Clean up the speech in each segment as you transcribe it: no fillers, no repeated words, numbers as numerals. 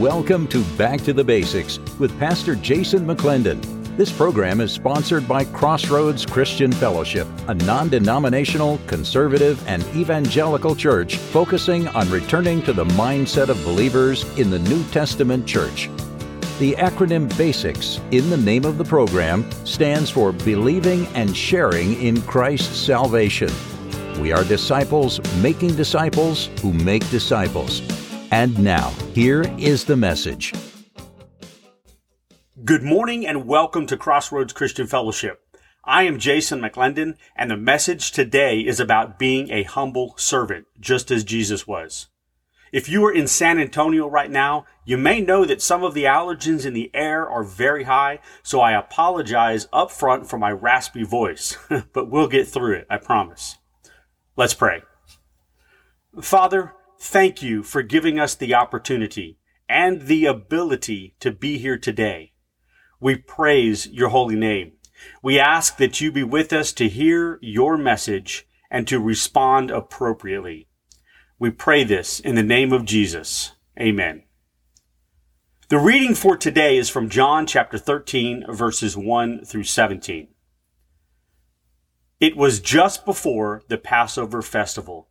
Welcome to Back to the Basics with Pastor Jason McLendon. This program is sponsored by Crossroads Christian Fellowship, a non-denominational, conservative, and evangelical church focusing on returning to the mindset of believers in the New Testament church. The acronym BASICS, in the name of the program, stands for Believing and Sharing in Christ's Salvation. We are disciples making disciples who make disciples. And now, here is the message. Good morning and welcome to Crossroads Christian Fellowship. I am Jason McLendon, and the message today is about being a humble servant, just as Jesus was. If you are in San Antonio right now, you may know that some of the allergens in the air are very high, so I apologize up front for my raspy voice, but we'll get through it, I promise. Let's pray. Father, thank you for giving us the opportunity and the ability to be here today. We praise your holy name. We ask that you be with us to hear your message and to respond appropriately. We pray this in the name of Jesus. Amen. The reading for today is from John chapter 13, verses 1 through 17. It was just before the Passover festival.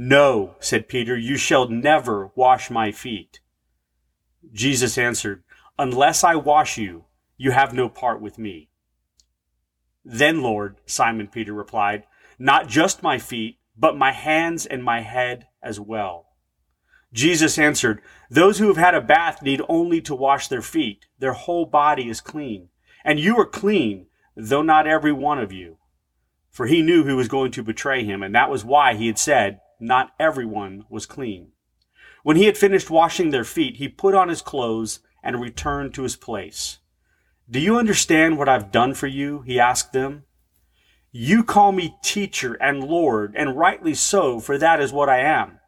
"No," said Peter, "you shall never wash my feet." Jesus answered, "Unless I wash you, you have no part with me." "Then, Lord," Simon Peter replied, "not just my feet, but my hands and my head as well." Jesus answered, "Those who have had a bath need only to wash their feet. Their whole body is clean. And you are clean, though not every one of you." For he knew who was going to betray him, and that was why he had said, "Not everyone was clean." When he had finished washing their feet, he put on his clothes and returned to his place. "Do you understand what I've done for you?" he asked them. "You call me teacher and Lord, and rightly so, for that is what I am.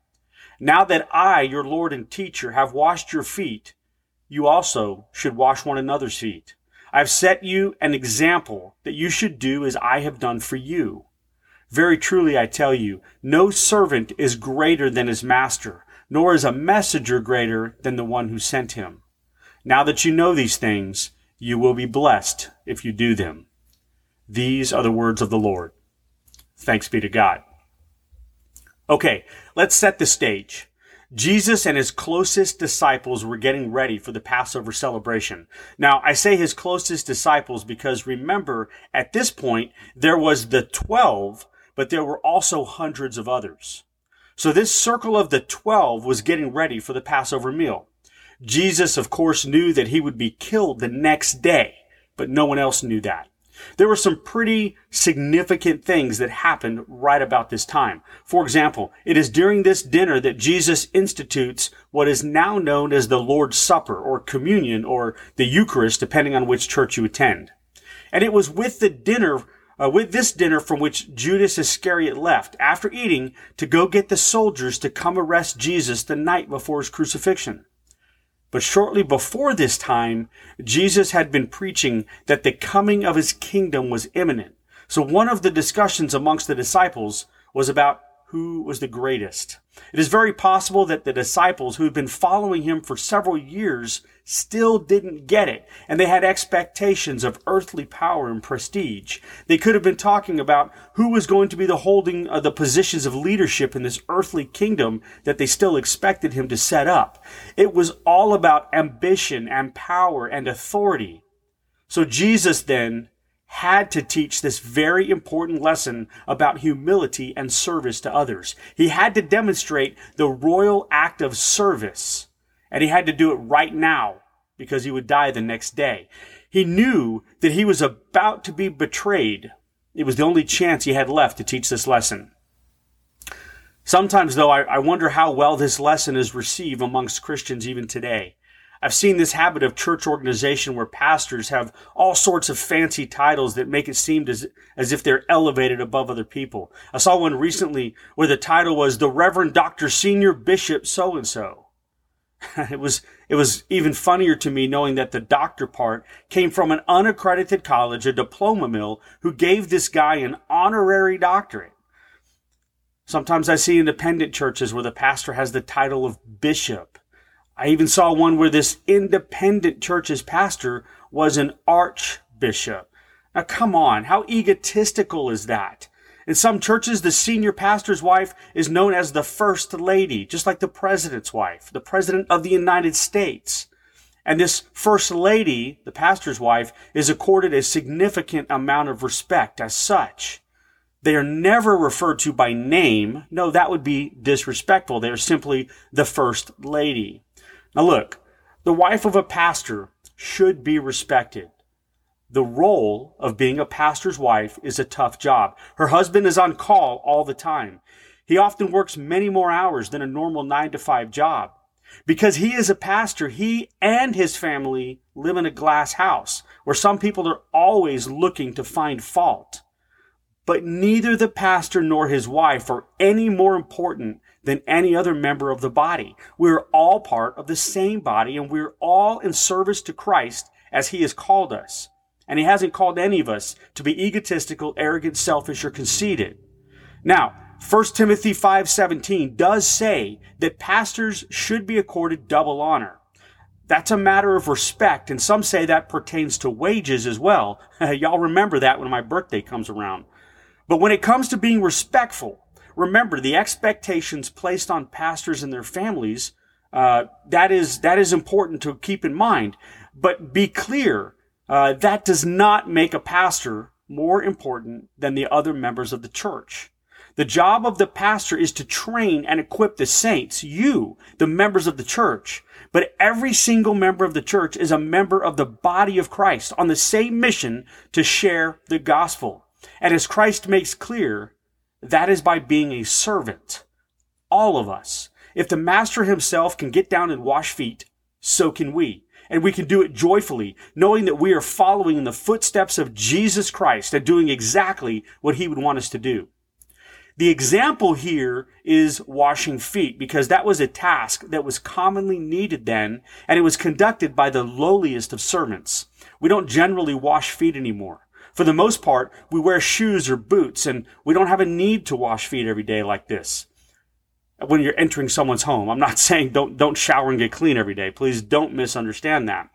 Now that I, your Lord and teacher, have washed your feet, you also should wash one another's feet. I've set you an example that you should do as I have done for you. Very truly I tell you, no servant is greater than his master, nor is a messenger greater than the one who sent him. Now that you know these things, you will be blessed if you do them." These are the words of the Lord. Thanks be to God. Okay, let's set the stage. Jesus and his closest disciples were getting ready for the Passover celebration. Now, I say his closest disciples because remember, at this point, there was the 12, but there were also hundreds of others. So this circle of the 12 was getting ready for the Passover meal. Jesus, of course, knew that he would be killed the next day, but no one else knew that. There were some pretty significant things that happened right about this time. For example, it is during this dinner that Jesus institutes what is now known as the Lord's Supper or communion or the Eucharist, depending on which church you attend. And it was with this dinner from which Judas Iscariot left after eating to go get the soldiers to come arrest Jesus the night before his crucifixion. But shortly before this time, Jesus had been preaching that the coming of his kingdom was imminent. So one of the discussions amongst the disciples was about who was the greatest. It is very possible that the disciples who had been following him for several years still didn't get it, and they had expectations of earthly power and prestige. They could have been talking about who was going to be holding the positions of leadership in this earthly kingdom that they still expected him to set up. It was all about ambition and power and authority. So Jesus then had to teach this very important lesson about humility and service to others. He had to demonstrate the royal act of service, and he had to do it right now because he would die the next day. He knew that he was about to be betrayed. It was the only chance he had left to teach this lesson. Sometimes, though, I wonder how well this lesson is received amongst Christians even today. I've seen this habit of church organization where pastors have all sorts of fancy titles that make it seem as if they're elevated above other people. I saw one recently where the title was the Reverend Dr. Senior Bishop So-and-so. It was even funnier to me knowing that the doctor part came from an unaccredited college, a diploma mill, who gave this guy an honorary doctorate. Sometimes I see independent churches where the pastor has the title of bishop. I even saw one where this independent church's pastor was an archbishop. Now come on, how egotistical is that? In some churches, the senior pastor's wife is known as the first lady, just like the president's wife, the president of the United States. And this first lady, the pastor's wife, is accorded a significant amount of respect as such. They are never referred to by name. No, that would be disrespectful. They are simply the first lady. Now look, the wife of a pastor should be respected. The role of being a pastor's wife is a tough job. Her husband is on call all the time. He often works many more hours than a normal 9-to-5 job. Because he is a pastor, he and his family live in a glass house where some people are always looking to find fault. But neither the pastor nor his wife are any more important than any other member of the body. We're all part of the same body, and we're all in service to Christ as he has called us. And he hasn't called any of us to be egotistical, arrogant, selfish, or conceited. Now, 1 Timothy 5:17 does say that pastors should be accorded double honor. That's a matter of respect, and some say that pertains to wages as well. Y'all remember that when my birthday comes around. But when it comes to being respectful, remember the expectations placed on pastors and their families, that is important to keep in mind. But be clear. That does not make a pastor more important than the other members of the church. The job of the pastor is to train and equip the saints, you, the members of the church. But every single member of the church is a member of the body of Christ on the same mission to share the gospel. And as Christ makes clear, that is by being a servant. All of us. If the master himself can get down and wash feet, so can we. And we can do it joyfully, knowing that we are following in the footsteps of Jesus Christ and doing exactly what he would want us to do. The example here is washing feet, because that was a task that was commonly needed then, and it was conducted by the lowliest of servants. We don't generally wash feet anymore. For the most part, we wear shoes or boots, and we don't have a need to wash feet every day like this. When you're entering someone's home. I'm not saying don't shower and get clean every day. Please don't misunderstand that.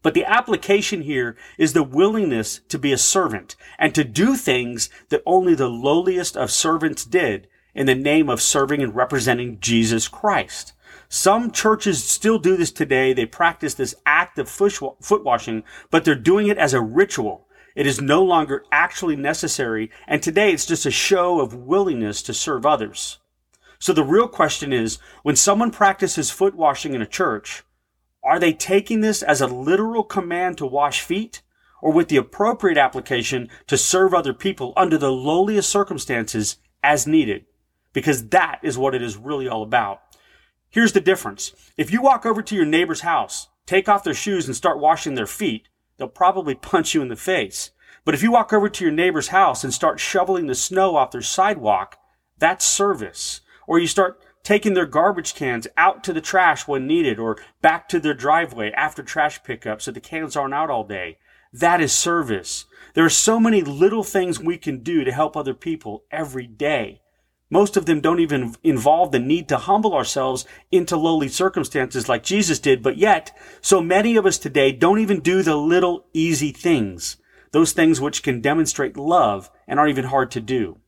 But the application here is the willingness to be a servant and to do things that only the lowliest of servants did in the name of serving and representing Jesus Christ. Some churches still do this today. They practice this act of foot washing, but they're doing it as a ritual. It is no longer actually necessary. And today it's just a show of willingness to serve others. So the real question is, when someone practices foot washing in a church, are they taking this as a literal command to wash feet, or with the appropriate application to serve other people under the lowliest circumstances as needed? Because that is what it is really all about. Here's the difference. If you walk over to your neighbor's house, take off their shoes and start washing their feet, they'll probably punch you in the face. But if you walk over to your neighbor's house and start shoveling the snow off their sidewalk, that's service. Or you start taking their garbage cans out to the trash when needed, or back to their driveway after trash pickup so the cans aren't out all day. That is service. There are so many little things we can do to help other people every day. Most of them don't even involve the need to humble ourselves into lowly circumstances like Jesus did, but yet, so many of us today don't even do the little easy things, those things which can demonstrate love and are even hard to do.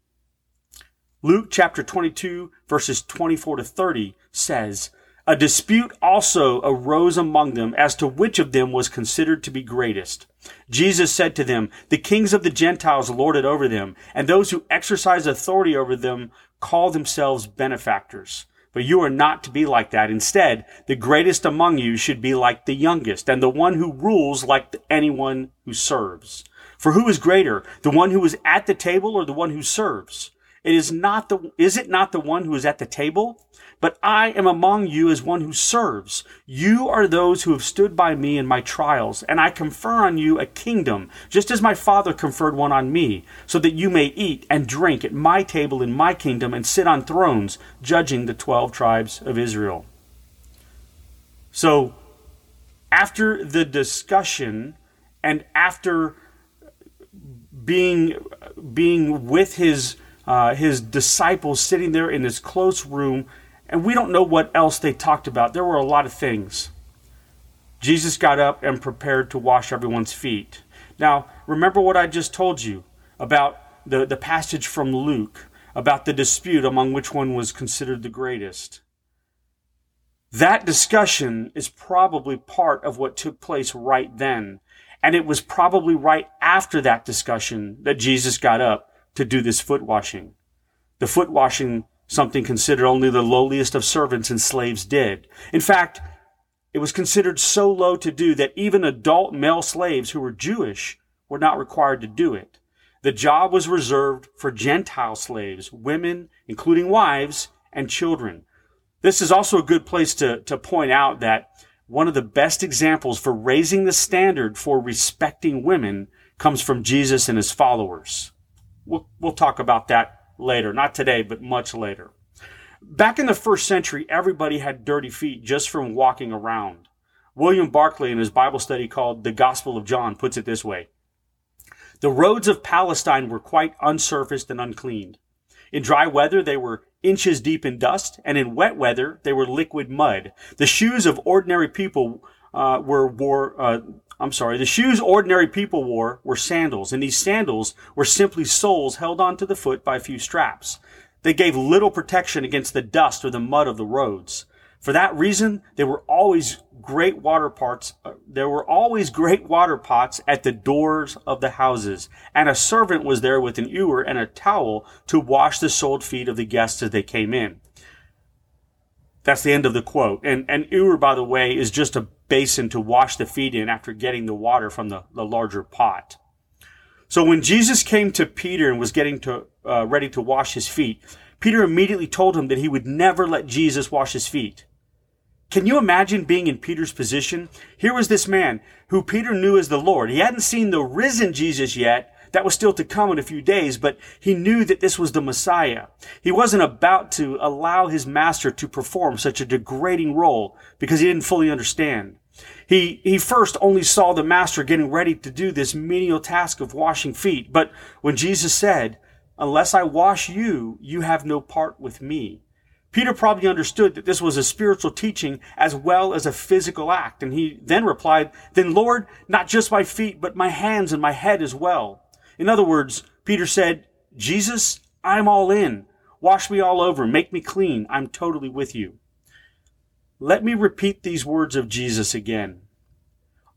Luke chapter 22, verses 24 to 30 says, A dispute also arose among them as to which of them was considered to be greatest. Jesus said to them, "The kings of the Gentiles lord it over them, and those who exercise authority over them call themselves benefactors. But you are not to be like that. Instead, the greatest among you should be like the youngest, and the one who rules like anyone who serves. For who is greater, the one who is at the table or the one who serves? Is it not the one who is at the table? But I am among you as one who serves. You are those who have stood by me in my trials, and I confer on you a kingdom, just as my Father conferred one on me, so that you may eat and drink at my table in my kingdom and sit on thrones, judging the 12 tribes of Israel." So, after the discussion and after being with his disciples sitting there in this close room, and we don't know what else they talked about. There were a lot of things. Jesus got up and prepared to wash everyone's feet. Now, remember what I just told you about the passage from Luke, about the dispute among which one was considered the greatest. That discussion is probably part of what took place right then. And it was probably right after that discussion that Jesus got up to do this foot washing. The foot washing, something considered only the lowliest of servants and slaves did. In fact, it was considered so low to do that even adult male slaves who were Jewish were not required to do it. The job was reserved for Gentile slaves, women, including wives, and children. This is also a good place to point out that one of the best examples for raising the standard for respecting women comes from Jesus and his followers. We'll talk about that later. Not today, but much later. Back in the first century, everybody had dirty feet just from walking around. William Barclay, in his Bible study called The Gospel of John, puts it this way. The roads of Palestine were quite unsurfaced and uncleaned. In dry weather, they were inches deep in dust, and in wet weather, they were liquid mud. The shoes ordinary people wore were sandals, and these sandals were simply soles held onto the foot by a few straps. They gave little protection against the dust or the mud of the roads. For that reason, there were always great water pots at the doors of the houses, and a servant was there with an ewer and a towel to wash the soiled feet of the guests as they came in. That's the end of the quote. And an ewer, by the way, is just a basin to wash the feet in after getting the water from the larger pot. So when Jesus came to Peter and was getting ready to wash his feet, Peter immediately told him that he would never let Jesus wash his feet. Can you imagine being in Peter's position? Here was this man who Peter knew as the Lord. He hadn't seen the risen Jesus yet. That was still to come in a few days, but he knew that this was the Messiah. He wasn't about to allow his master to perform such a degrading role because he didn't fully understand. He first only saw the master getting ready to do this menial task of washing feet. But when Jesus said, "Unless I wash you, you have no part with me," Peter probably understood that this was a spiritual teaching as well as a physical act. And he then replied, "Then Lord, not just my feet, but my hands and my head as well." In other words, Peter said, "Jesus, I'm all in. Wash me all over. Make me clean. I'm totally with you." Let me repeat these words of Jesus again.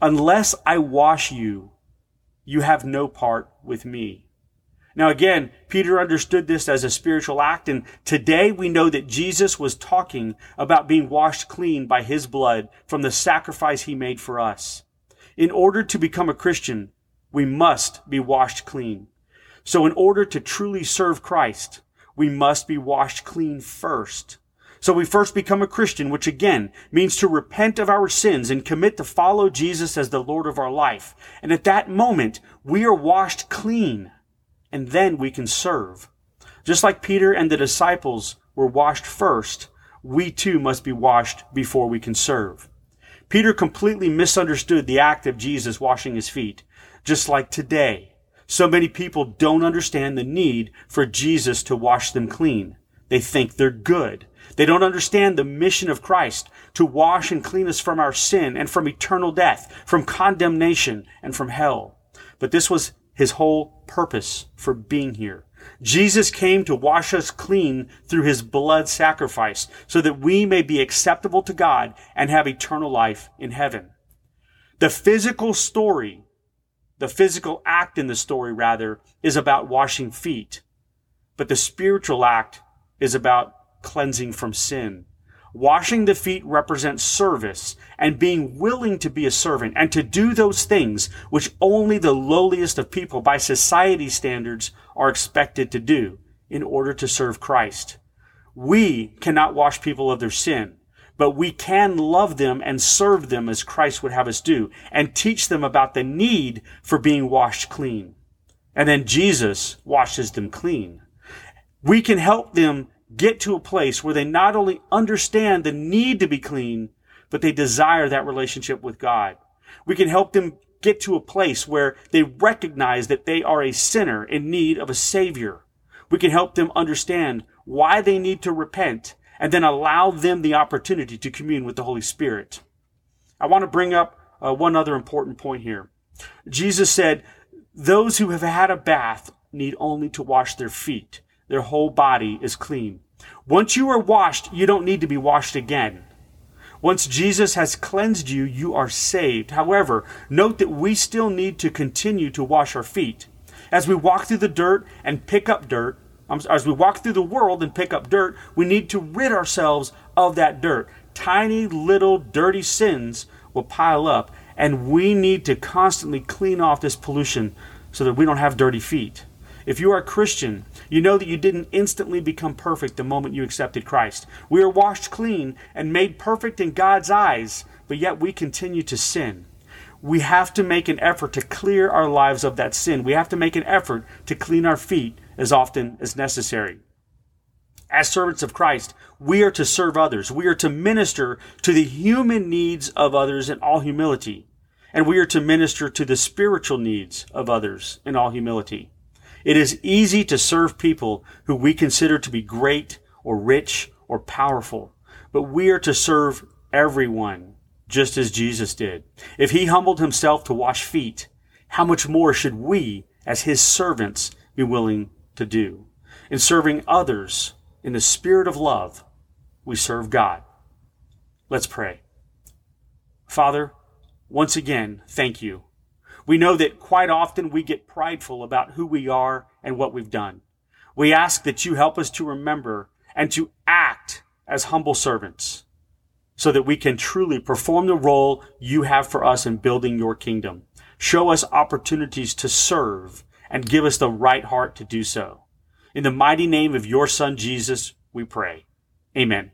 "Unless I wash you, you have no part with me." Now again, Peter understood this as a spiritual act, and today we know that Jesus was talking about being washed clean by his blood from the sacrifice he made for us. In order to become a Christian, we must be washed clean. So in order to truly serve Christ, we must be washed clean first. So we first become a Christian, which again means to repent of our sins and commit to follow Jesus as the Lord of our life. And at that moment, we are washed clean, and then we can serve. Just like Peter and the disciples were washed first, we too must be washed before we can serve. Peter completely misunderstood the act of Jesus washing his feet. Just like today, so many people don't understand the need for Jesus to wash them clean. They think they're good. They don't understand the mission of Christ to wash and clean us from our sin and from eternal death, from condemnation, and from hell. But this was his whole purpose for being here, Jesus came to wash us clean through his blood sacrifice so that we may be acceptable to God and have eternal life in heaven. The physical story, the physical act in the story rather, is about washing feet. But the spiritual act is about cleansing from sin. Washing the feet represents service and being willing to be a servant and to do those things which only the lowliest of people by society standards are expected to do in order to serve Christ. We cannot wash people of their sin, but we can love them and serve them as Christ would have us do and teach them about the need for being washed clean. And then Jesus washes them clean. We can help them get to a place where they not only understand the need to be clean, but they desire that relationship with God. We can help them get to a place where they recognize that they are a sinner in need of a Savior. We can help them understand why they need to repent and then allow them the opportunity to commune with the Holy Spirit. I want to bring up one other important point here. Jesus said, those who have had a bath need only to wash their feet. Their whole body is clean. Once you are washed, you don't need to be washed again. Once Jesus has cleansed you, you are saved. However, note that we still need to continue to wash our feet. As we walk through the dirt and pick up dirt, as we walk through the world and pick up dirt, we need to rid ourselves of that dirt. Tiny little dirty sins will pile up, and we need to constantly clean off this pollution so that we don't have dirty feet. If you are a Christian, you know that you didn't instantly become perfect the moment you accepted Christ. We are washed clean and made perfect in God's eyes, but yet we continue to sin. We have to make an effort to clear our lives of that sin. We have to make an effort to clean our feet as often as necessary. As servants of Christ, we are to serve others. We are to minister to the human needs of others in all humility. And we are to minister to the spiritual needs of others in all humility. It is easy to serve people who we consider to be great or rich or powerful, but we are to serve everyone just as Jesus did. If he humbled himself to wash feet, how much more should we, as his servants, be willing to do? In serving others in the spirit of love, we serve God. Let's pray. Father, once again, thank you. We know that quite often we get prideful about who we are and what we've done. We ask that you help us to remember and to act as humble servants so that we can truly perform the role you have for us in building your kingdom. Show us opportunities to serve and give us the right heart to do so. In the mighty name of your Son, Jesus, we pray. Amen.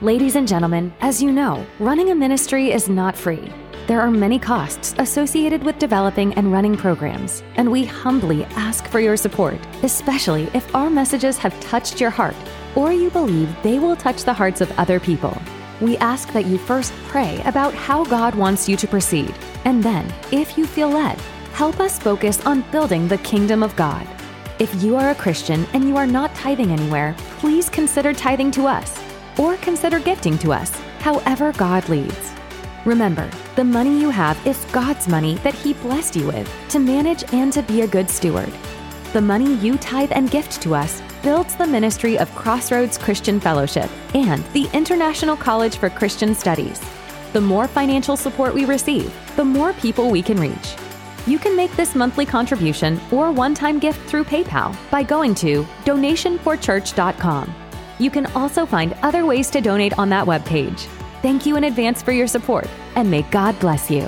Ladies and gentlemen, as you know, running a ministry is not free. There are many costs associated with developing and running programs, and we humbly ask for your support, especially if our messages have touched your heart or you believe they will touch the hearts of other people. We ask that you first pray about how God wants you to proceed, and then, if you feel led, help us focus on building the kingdom of God. If you are a Christian and you are not tithing anywhere, please consider tithing to us or consider gifting to us, however God leads. Remember, the money you have is God's money that He blessed you with to manage and to be a good steward. The money you tithe and gift to us builds the ministry of Crossroads Christian Fellowship and the International College for Christian Studies. The more financial support we receive, the more people we can reach. You can make this monthly contribution or one-time gift through PayPal by going to donationforchurch.com. You can also find other ways to donate on that webpage. Thank you in advance for your support, and may God bless you.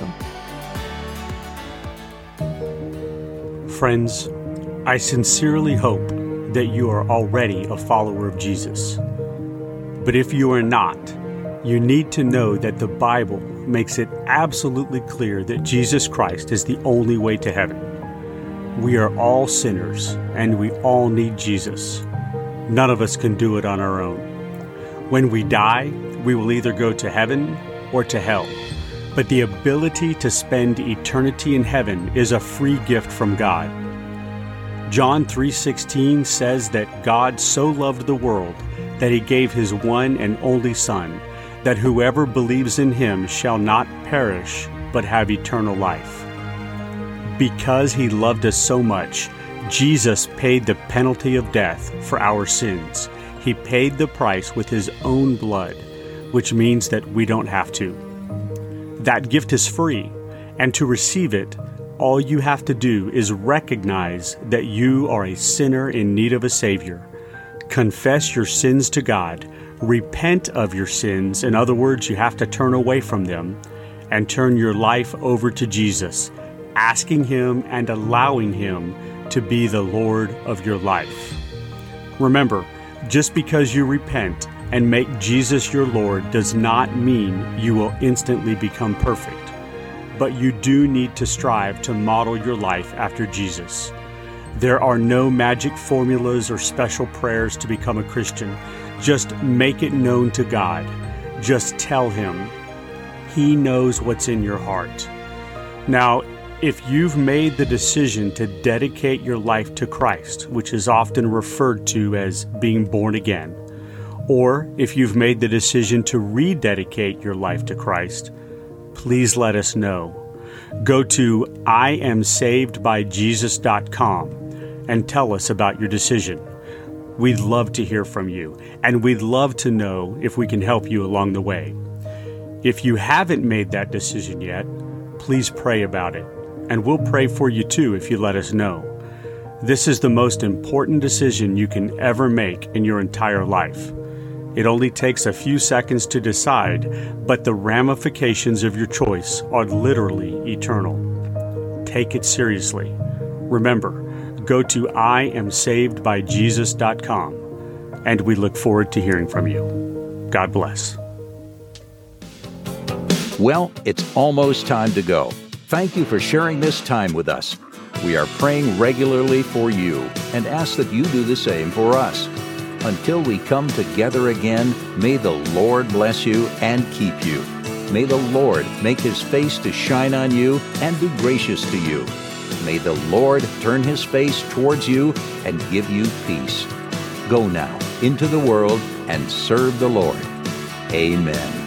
Friends, I sincerely hope that you are already a follower of Jesus. But if you are not, you need to know that the Bible makes it absolutely clear that Jesus Christ is the only way to heaven. We are all sinners, and we all need Jesus. None of us can do it on our own. When we die, we will either go to heaven or to hell. But the ability to spend eternity in heaven is a free gift from God. John 3:16 says that God so loved the world that he gave his one and only Son, that whoever believes in him shall not perish but have eternal life. Because he loved us so much, Jesus paid the penalty of death for our sins. He paid the price with His own blood, which means that we don't have to. That gift is free, and to receive it, all you have to do is recognize that you are a sinner in need of a Savior. Confess your sins to God, repent of your sins, in other words, you have to turn away from them, and turn your life over to Jesus, asking Him and allowing Him to be the Lord of your life. Remember, just because you repent and make Jesus your Lord does not mean you will instantly become perfect. But you do need to strive to model your life after Jesus. There are no magic formulas or special prayers to become a Christian. Just make it known to God. Just tell Him. He knows what's in your heart. Now, if you've made the decision to dedicate your life to Christ, which is often referred to as being born again, or if you've made the decision to rededicate your life to Christ, please let us know. Go to iamsavedbyjesus.com and tell us about your decision. We'd love to hear from you, and we'd love to know if we can help you along the way. If you haven't made that decision yet, please pray about it, and we'll pray for you too if you let us know. This is the most important decision you can ever make in your entire life. It only takes a few seconds to decide, but the ramifications of your choice are literally eternal. Take it seriously. Remember, go to iamsavedbyjesus.com, and we look forward to hearing from you. God bless. Well, it's almost time to go. Thank you for sharing this time with us. We are praying regularly for you and ask that you do the same for us. Until we come together again, may the Lord bless you and keep you. May the Lord make His face to shine on you and be gracious to you. May the Lord turn His face towards you and give you peace. Go now into the world and serve the Lord. Amen.